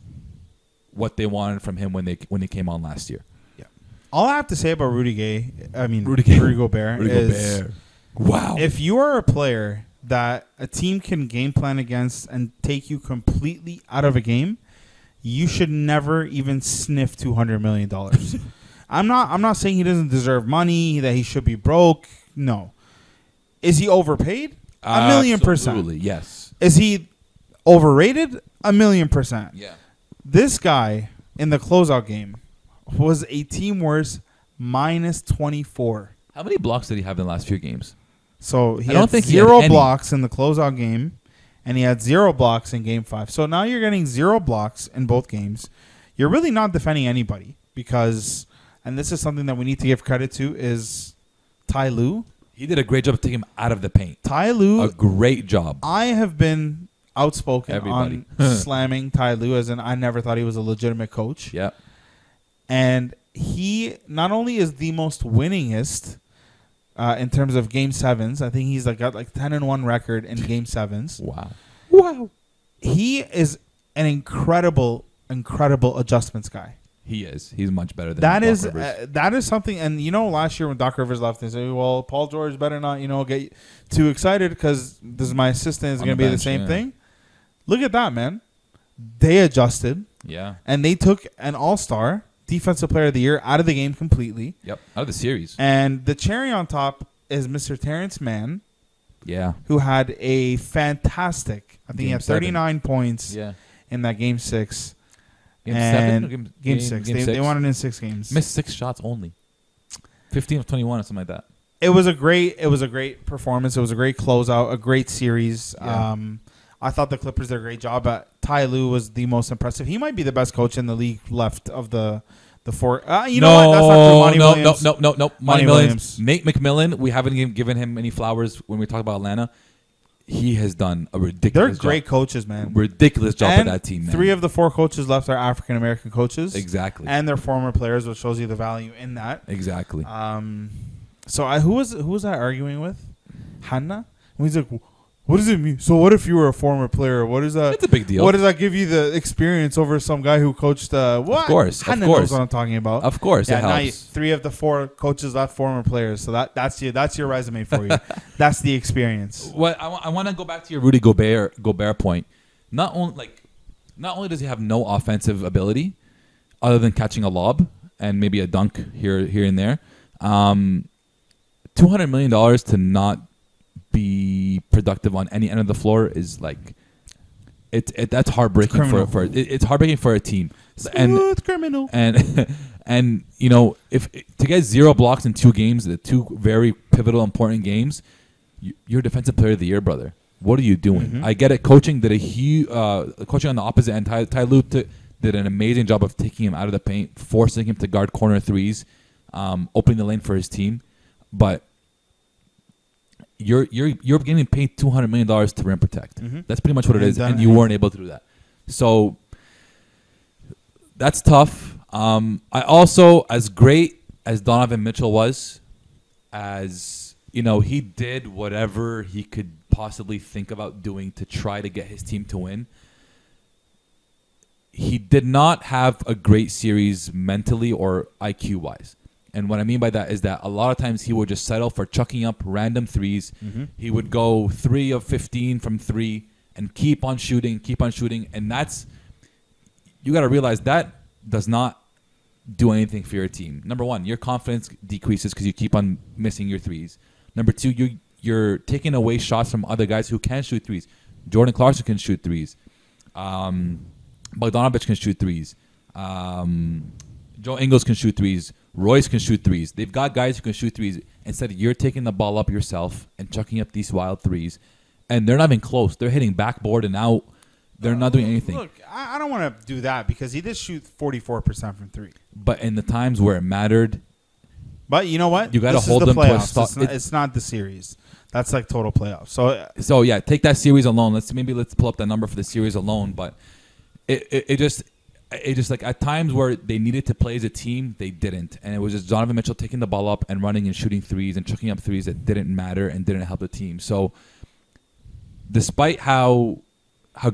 what they wanted from him when he came on last year. Yeah. All I have to say about Rudy Gobert is, wow. If you are a player that a team can game plan against and take you completely out of a game, you should never even sniff $200 million. I'm not saying he doesn't deserve money, that he should be broke. No. Is he overpaid? 1,000,000%. Absolutely, yes. Is he overrated? 1,000,000%. Yeah. This guy in the closeout game was a team worst minus 24. How many blocks did he have in the last few games? So he had 0 blocks in the closeout game, and he had 0 blocks in Game 5. So now you're getting 0 blocks in both games. You're really not defending anybody because, and this is something that we need to give credit to, is Ty Lue. He did a great job of taking him out of the paint. Ty Lue. A great job. I have been outspoken on slamming Ty Lue, as in I never thought he was a legitimate coach. Yeah. And he not only is the most winningest in terms of Game 7s. I think he's got like 10-1 record in Game 7s. Wow. He is an incredible, incredible adjustments guy. He is. He's much better than Doc Rivers. That is something. And, you know, last year when Doc Rivers left, they said, well, Paul George better not, you know, get too excited because this is my assistant. It's going to be the same thing. Look at that, man. They adjusted. Yeah. And they took an all-star defensive player of the year out of the game completely. Yep. Out of the series. And the cherry on top is Mr. Terrence Mann. Yeah. Who had a fantastic, I think game he had 39 points in that Game 6. Game six. They won it in 6 games. Missed 6 shots only. 15 of 21 or something like that. It was a great performance. It was a great closeout, a great series. Yeah. I thought the Clippers did a great job. Ty Lue was the most impressive. He might be the best coach in the league left of the four. You know what? That's not true. Monty Williams. Monty Williams. Nate McMillan, we haven't given him any flowers when we talk about Atlanta. He has done a ridiculous job. They're great coaches, man. Ridiculous job for that team, man. 3 of the 4 coaches left are African-American coaches. Exactly. And they're former players, which shows you the value in that. Exactly. So who was I arguing with? Hannah? And he's like, what does it mean? So what if you were a former player? What is that? It's a big deal. What does that give you the experience over some guy who coached? What? Of course. Hannah knows what I'm talking about. Of course. Yeah, it helps. 3 of the 4 coaches left former players. So that's your resume for you. That's the experience. Well, I want to go back to your Rudy Gobert point. Not only does he have no offensive ability, other than catching a lob and maybe a dunk here and there, $200 million to not be productive on any end of the floor is like that's heartbreaking it's heartbreaking for a team. And you know, if to get 0 blocks in 2 games, the 2 very pivotal important games, you're defensive player of the year, brother. What are you doing? Mm-hmm. I get it. Coaching did coaching on the opposite end. Ty Lue did an amazing job of taking him out of the paint, forcing him to guard corner threes, opening the lane for his team, but you're getting paid $200 million to rim protect. Mm-hmm. That's pretty much what it is, and you weren't able to do that. So that's tough. I also, as great as Donovan Mitchell was, as you know, he did whatever he could possibly think about doing to try to get his team to win. He did not have a great series mentally or IQ wise. And what I mean by that is that a lot of times he would just settle for chucking up random threes. Mm-hmm. He would go 3 of 15 from 3 and keep on shooting. And that's, you got to realize that does not do anything for your team. Number one, your confidence decreases because you keep on missing your threes. Number two, you're taking away shots from other guys who can shoot threes. Jordan Clarkson can shoot threes. Bogdanovich can shoot threes. Joe Ingles can shoot threes. Royce can shoot threes. They've got guys who can shoot threes. Instead, you're taking the ball up yourself and chucking up these wild threes. And they're not even close. They're hitting backboard and out. They're not doing anything. Look, I don't want to do that because he did shoot 44% from 3. But in the times where it mattered. But you know what? You got to hold them to a stop. It's not the series. That's like total playoffs. So yeah, take that series alone. Let's pull up that number for the series alone. But it just like at times where they needed to play as a team, they didn't. And it was just Donovan Mitchell taking the ball up and running and shooting threes and chucking up threes that didn't matter and didn't help the team. So despite how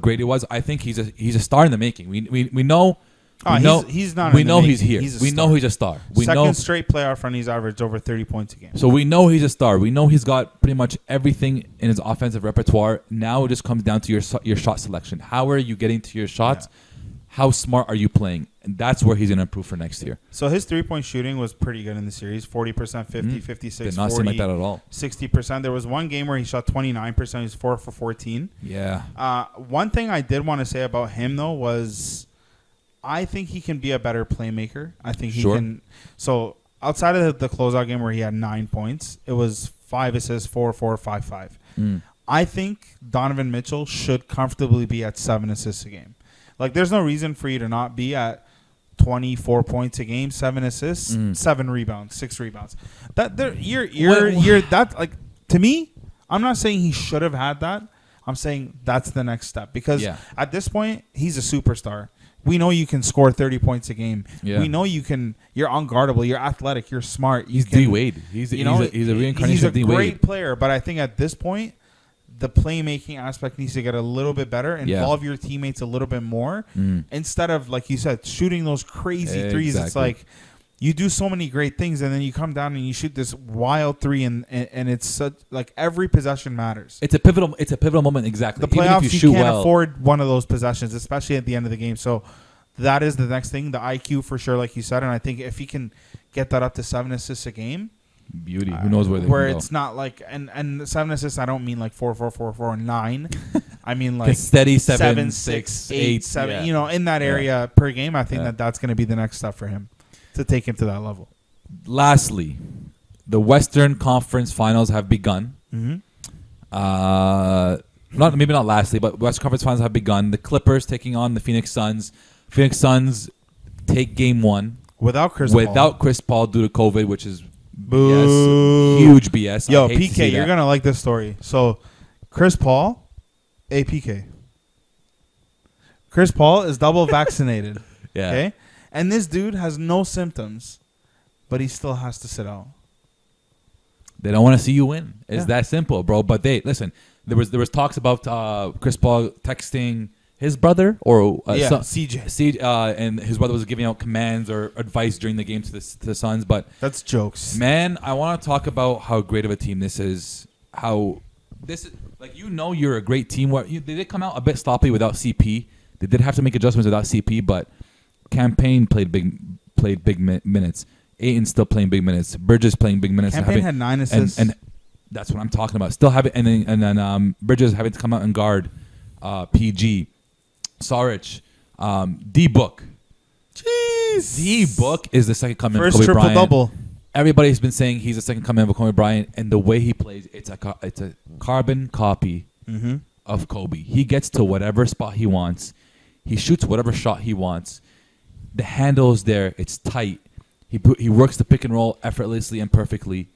great it was, I think he's a star in the making. We know He's not. We know he's here. We know he's a star. Second straight playoff run, he's averaged over 30 points a game. So we know he's a star. We know he's got pretty much everything in his offensive repertoire. Now it just comes down to your shot selection. How are you getting to your shots? Yeah. How smart are you playing? And that's where he's going to improve for next year. So his three-point shooting was pretty good in the series, 40%, 56, did not 40, seem like that at all. 60%. There was one game where he shot 29%. He was 4 for 14. Yeah. One thing I did want to say about him, though, was I think he can be a better playmaker. I think he can. So outside of the closeout game where he had 9 points, it was 5 assists, 4, 5, 5. I think Donovan Mitchell should comfortably be at 7 assists a game. Like, there's no reason for you to not be at 24 points a game, 7 assists, 7 rebounds, 6 rebounds. That there, you're that, like, to me, I'm not saying he should have had that. I'm saying that's the next step because at this point, he's a superstar. We know you can score 30 points a game. Yeah. We know you can. You're unguardable. You're athletic. You're smart. You he's D Wade. He's a reincarnation of D Wade. He's a great player, but I think at this point, the playmaking aspect needs to get a little bit better. Involve your teammates a little bit more. Instead of, like you said, shooting those crazy threes. It's like you do so many great things, and then you come down and you shoot this wild three, and it's such, like, every possession matters. It's a pivotal moment, exactly. The playoffs, you can't afford one of those possessions, especially at the end of the game. So that is the next thing, the IQ for sure, like you said. And I think if he can get that up to 7 assists a game, beauty. Who knows where they where can go. It's not like and 7 assists. I don't mean like 4, 4, 4, 4, 9. I mean like steady 7, 6, 8, 7. Yeah. You know, in that area per game. I think that's going to be the next step for him to take him to that level. Lastly, the Western Conference Finals have begun. But Western Conference Finals have begun. The Clippers taking on the Phoenix Suns. Phoenix Suns take game one without Chris Paul due to COVID, which is BS. Huge BS. Yo, PK, you're going to like this story. So, Chris Paul, APK. Chris Paul is double vaccinated. Okay? And this dude has no symptoms, but he still has to sit out. They don't want to see you win. It's that simple, bro. But there was talks about Chris Paul texting his brother or CJ, and his brother was giving out commands or advice during the game to the Suns, but that's jokes. Man, I want to talk about how great of a team this is. How this is, like, you know, you're a great team. They did come out a bit sloppy without CP. They did have to make adjustments without CP, but Campaign played big minutes. Ayton's still playing big minutes. Bridges playing big minutes. Campaign had 9 assists, and that's what I'm talking about. Still having and then Bridges having to come out and guard PG. Saric, D-Book. Jeez. D-Book is the second coming of Kobe Bryant. First triple-double. Everybody's been saying he's the second coming of Kobe Bryant, and the way he plays, it's a carbon copy of Kobe. He gets to whatever spot he wants. He shoots whatever shot he wants. The handle is there. It's tight. He works the pick and roll effortlessly and perfectly.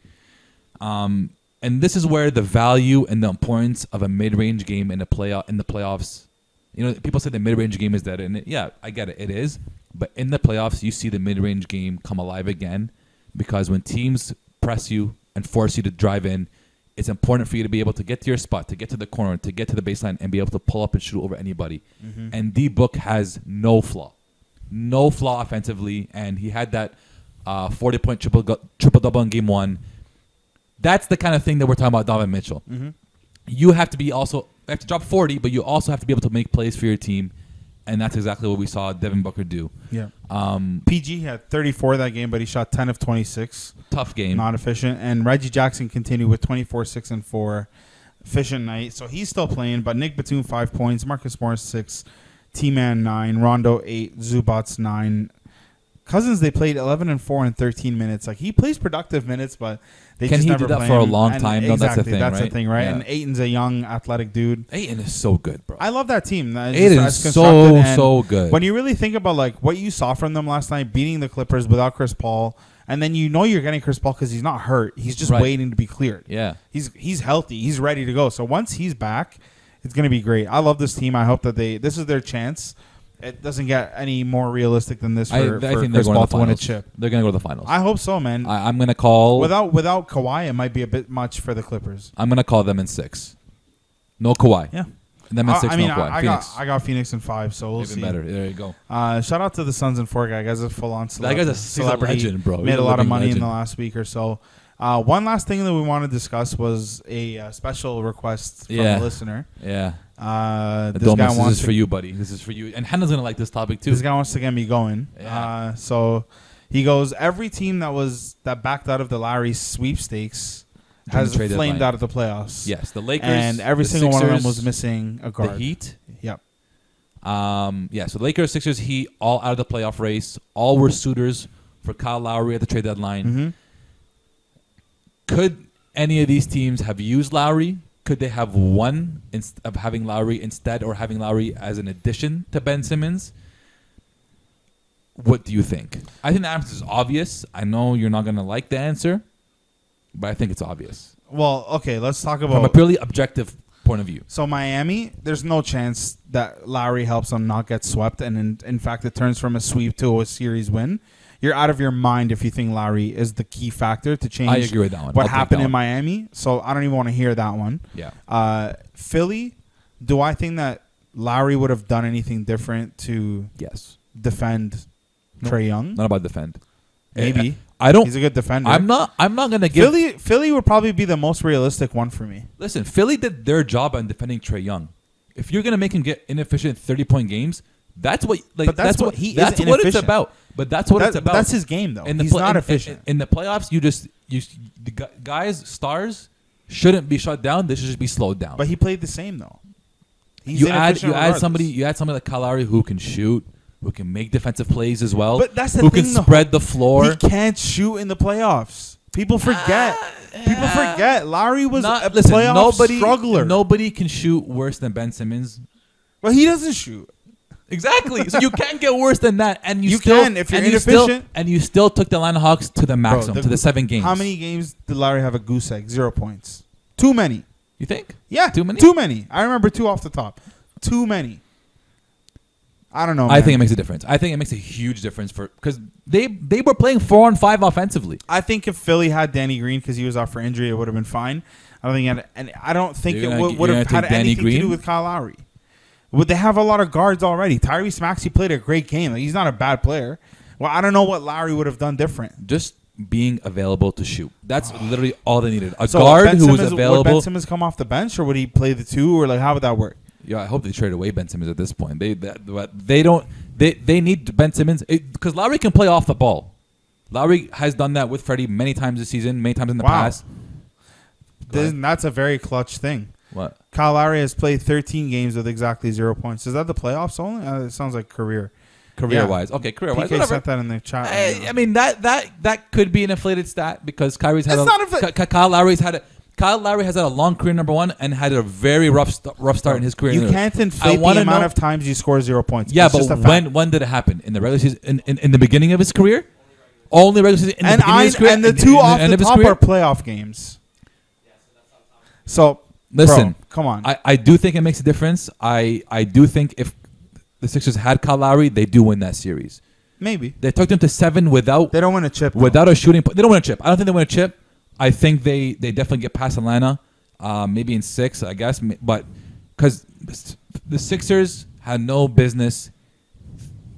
And this is where the value and the importance of a mid-range game in the playoffs. You know, people say the mid-range game is dead, and I get it. It is. But in the playoffs, you see the mid-range game come alive again because when teams press you and force you to drive in, it's important for you to be able to get to your spot, to get to the corner, to get to the baseline, and be able to pull up and shoot over anybody. And D-Book has no flaw. No flaw offensively, and he had that 40-point triple-double in game one. That's the kind of thing that we're talking about Donovan Mitchell. You have to be also... You have to drop 40, but you also have to be able to make plays for your team, and that's exactly what we saw Devin Booker do. Yeah. PG had 34 that game, but he shot 10 of 26. Tough game. Not efficient. And Reggie Jackson continued with 24, 6, and 4. Efficient night. So he's still playing, but Nick Batum, 5 points. Marcus Morris, 6. T-Man, 9. Rondo, 8. Zubats, 9. Cousins, they played 11 and 4 in 13 minutes. Like, he plays productive minutes, but they can just never play him. Can he do that for a long time? Exactly, no, that's the thing, right? Yeah. And Ayton's a young, athletic dude. Ayton is so good, bro. I love that team. Ayton is so good. When you really think about, like, what you saw from them last night, beating the Clippers without Chris Paul, and then you know you're getting Chris Paul because he's not hurt. He's just waiting to be cleared. Yeah. He's healthy. He's ready to go. So once he's back, it's going to be great. I love this team. I hope that this is their chance. It doesn't get any more realistic than this for Chris Paul to win a chip. They're going to go to the finals. I hope so, man. I'm going to call... Without Kawhi, it might be a bit much for the Clippers. I'm going to call them in 6. No Kawhi. Yeah. Them in six, I mean, no play. I got Phoenix in five, so we'll even see. Even better. There you go. Shout out to the Suns in four guy. Guys are full on celebrity. That guy's a celebrity legend, bro. Made a lot of money in the last week or so. One last thing that we want to discuss was a special request from a listener. Yeah. This is for you, buddy. This is for you. And Hannah's going to like this topic, too. This guy wants to get me going. Yeah. So he goes, every team that backed out of the Lowry sweepstakes has flamed out of the playoffs. Yes, the Lakers. And every single Sixers, one of them was missing a guard. The Heat. Yep. So the Lakers, Sixers, Heat, all out of the playoff race. All were suitors for Kyle Lowry at the trade deadline. Mm-hmm. Could any of these teams have used Lowry? Could they have won of having Lowry instead, or having Lowry as an addition to Ben Simmons? What do you think? I think the answer is obvious. I know you're not going to like the answer, but I think it's obvious. Well, okay, let's talk about... From a purely objective point of view. So Miami, there's no chance that Lowry helps them not get swept, and in fact, it turns from a sweep to a series win. You're out of your mind if you think Lowry is the key factor to change what happened in Miami. So I don't even want to hear that one. Yeah. Philly, do I think that Lowry would have done anything different to defend Trae Young? Not about defend. Maybe. I don't. He's a good defender. I'm not going to give. Philly would probably be the most realistic one for me. Listen, Philly did their job on defending Trae Young. If you're going to make him get inefficient 30-point games, that's what it's about. But that's what it's about. That's his game, though. He's not efficient. In the playoffs, stars shouldn't be shut down. They should just be slowed down. But he played the same, though. He's you add somebody like Kyle Lowry who can shoot, who can make defensive plays as well. But that's the thing. Who can spread the floor. He can't shoot in the playoffs. People forget. Lowry was a playoff struggler. Nobody can shoot worse than Ben Simmons. Well, he doesn't shoot. Exactly. So you can't get worse than that, and you still took the Atlanta Hawks to the maximum, to the 7 games. How many games did Lowry have a goose egg? 0 points. Too many. You think? Yeah. Too many. I remember 2 off the top. Too many. I don't know. I think it makes a difference. I think it makes a huge difference because they were playing 4-on-5 offensively. I think if Philly had Danny Green, because he was out for injury, it would have been fine. I don't think it would have had anything to do with Kyle Lowry. Would they have a lot of guards already? Tyrese Maxey played a great game. Like, he's not a bad player. Well, I don't know what Lowry would have done different. Just being available to shoot. That's literally all they needed. A guard who was available. Would Ben Simmons come off the bench, or would he play the 2, or how would that work? Yeah, I hope they trade away Ben Simmons at this point. They need Ben Simmons because Lowry can play off the ball. Lowry has done that with Freddie many times this season, many times in the past. That's a very clutch thing. What? Kyle Lowry has played 13 games with exactly 0 points. Is that the playoffs only? It sounds like career. Career-wise. Yeah. Okay, career-wise. PK sent that in the chat. I mean, that could be an inflated stat because Kyle Lowry has had a long career, number one, and had a very rough start in his career. You can't inflate the amount of times you score 0 points. Yeah, it's but when did it happen? In the regular season? In the beginning of his career? Only regular season? And the 2 off the top are playoff games. So... Listen, bro, come on. I do think it makes a difference. I do think if the Sixers had Kyle Lowry, they do win that series. Maybe. They took them to 7 without... They don't win a chip. Without a shooting... They don't win a chip. I don't think they win a chip. I think they definitely get past Atlanta. Maybe in 6, I guess. But... Because the Sixers had no business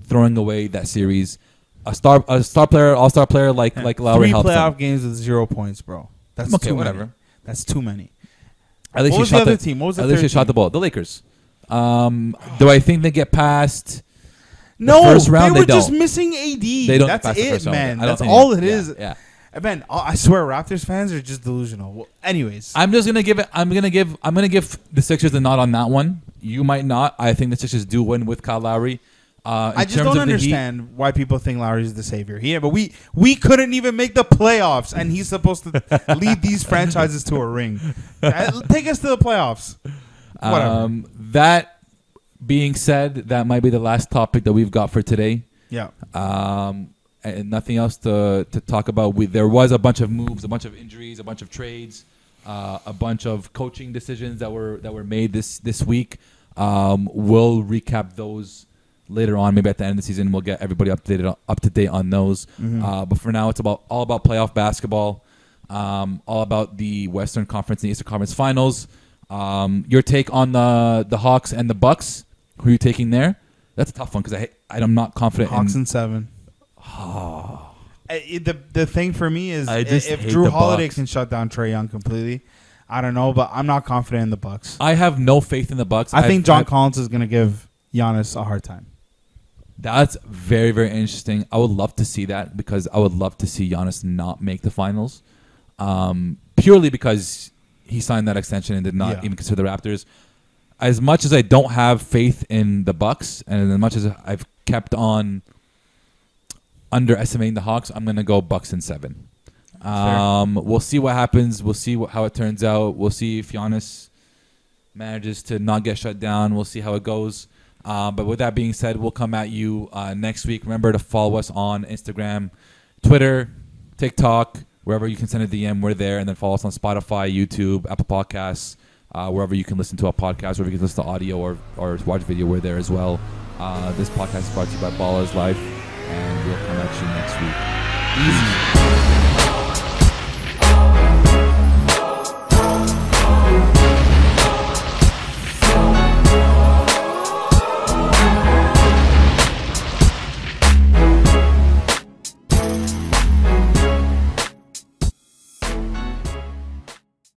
throwing away that series. All-star player like Lowry helps them. 3 playoff games with 0 points, bro. That's okay, whatever. That's too many. What was the other team? What was the third team? At least he shot the ball. The Lakers. Do I think they get past the first round? They were just missing AD. They don't That's it, man. That's all it is. Yeah. Man, I swear Raptors fans are just delusional. Well, anyways. I'm gonna give the Sixers a nod on that one. You might not. I think the Sixers do win with Kyle Lowry. I just don't understand why people think Lowry's the savior. Yeah, but we couldn't even make the playoffs, and he's supposed to lead these franchises to a ring. Take us to the playoffs. Whatever. That being said, that might be the last topic that we've got for today. Yeah. And nothing else to talk about. There was a bunch of moves, a bunch of injuries, a bunch of trades, a bunch of coaching decisions that were made this week. We'll recap those later on, maybe at the end of the season, we'll get everybody up to date on those. Mm-hmm. But for now, it's all about playoff basketball, all about the Western Conference and the Eastern Conference Finals. Your take on the Hawks and the Bucks? Who are you taking there? That's a tough one because I'm not confident. Hawks in seven. Oh. The thing for me is if Jrue Holiday can shut down Trae Young completely, I don't know, but I'm not confident in the Bucks. I have no faith in the Bucks. I think John Collins is going to give Giannis a hard time. That's very, very interesting. I would love to see that because I would love to see Giannis not make the finals, purely because he signed that extension and did not even consider the Raptors. As much as I don't have faith in the Bucks, and as much as I've kept on underestimating the Hawks, I'm going to go Bucks in seven. We'll see what happens. We'll see how it turns out. We'll see if Giannis manages to not get shut down. We'll see how it goes. But with that being said, we'll come at you next week. Remember to follow us on Instagram, Twitter, TikTok, wherever you can send a DM. We're there. And then follow us on Spotify, YouTube, Apple Podcasts. Wherever you can listen to our podcast, wherever you can listen to audio or watch video, we're there as well. This podcast is brought to you by Ballers Life, and we'll come at you next week. Easy.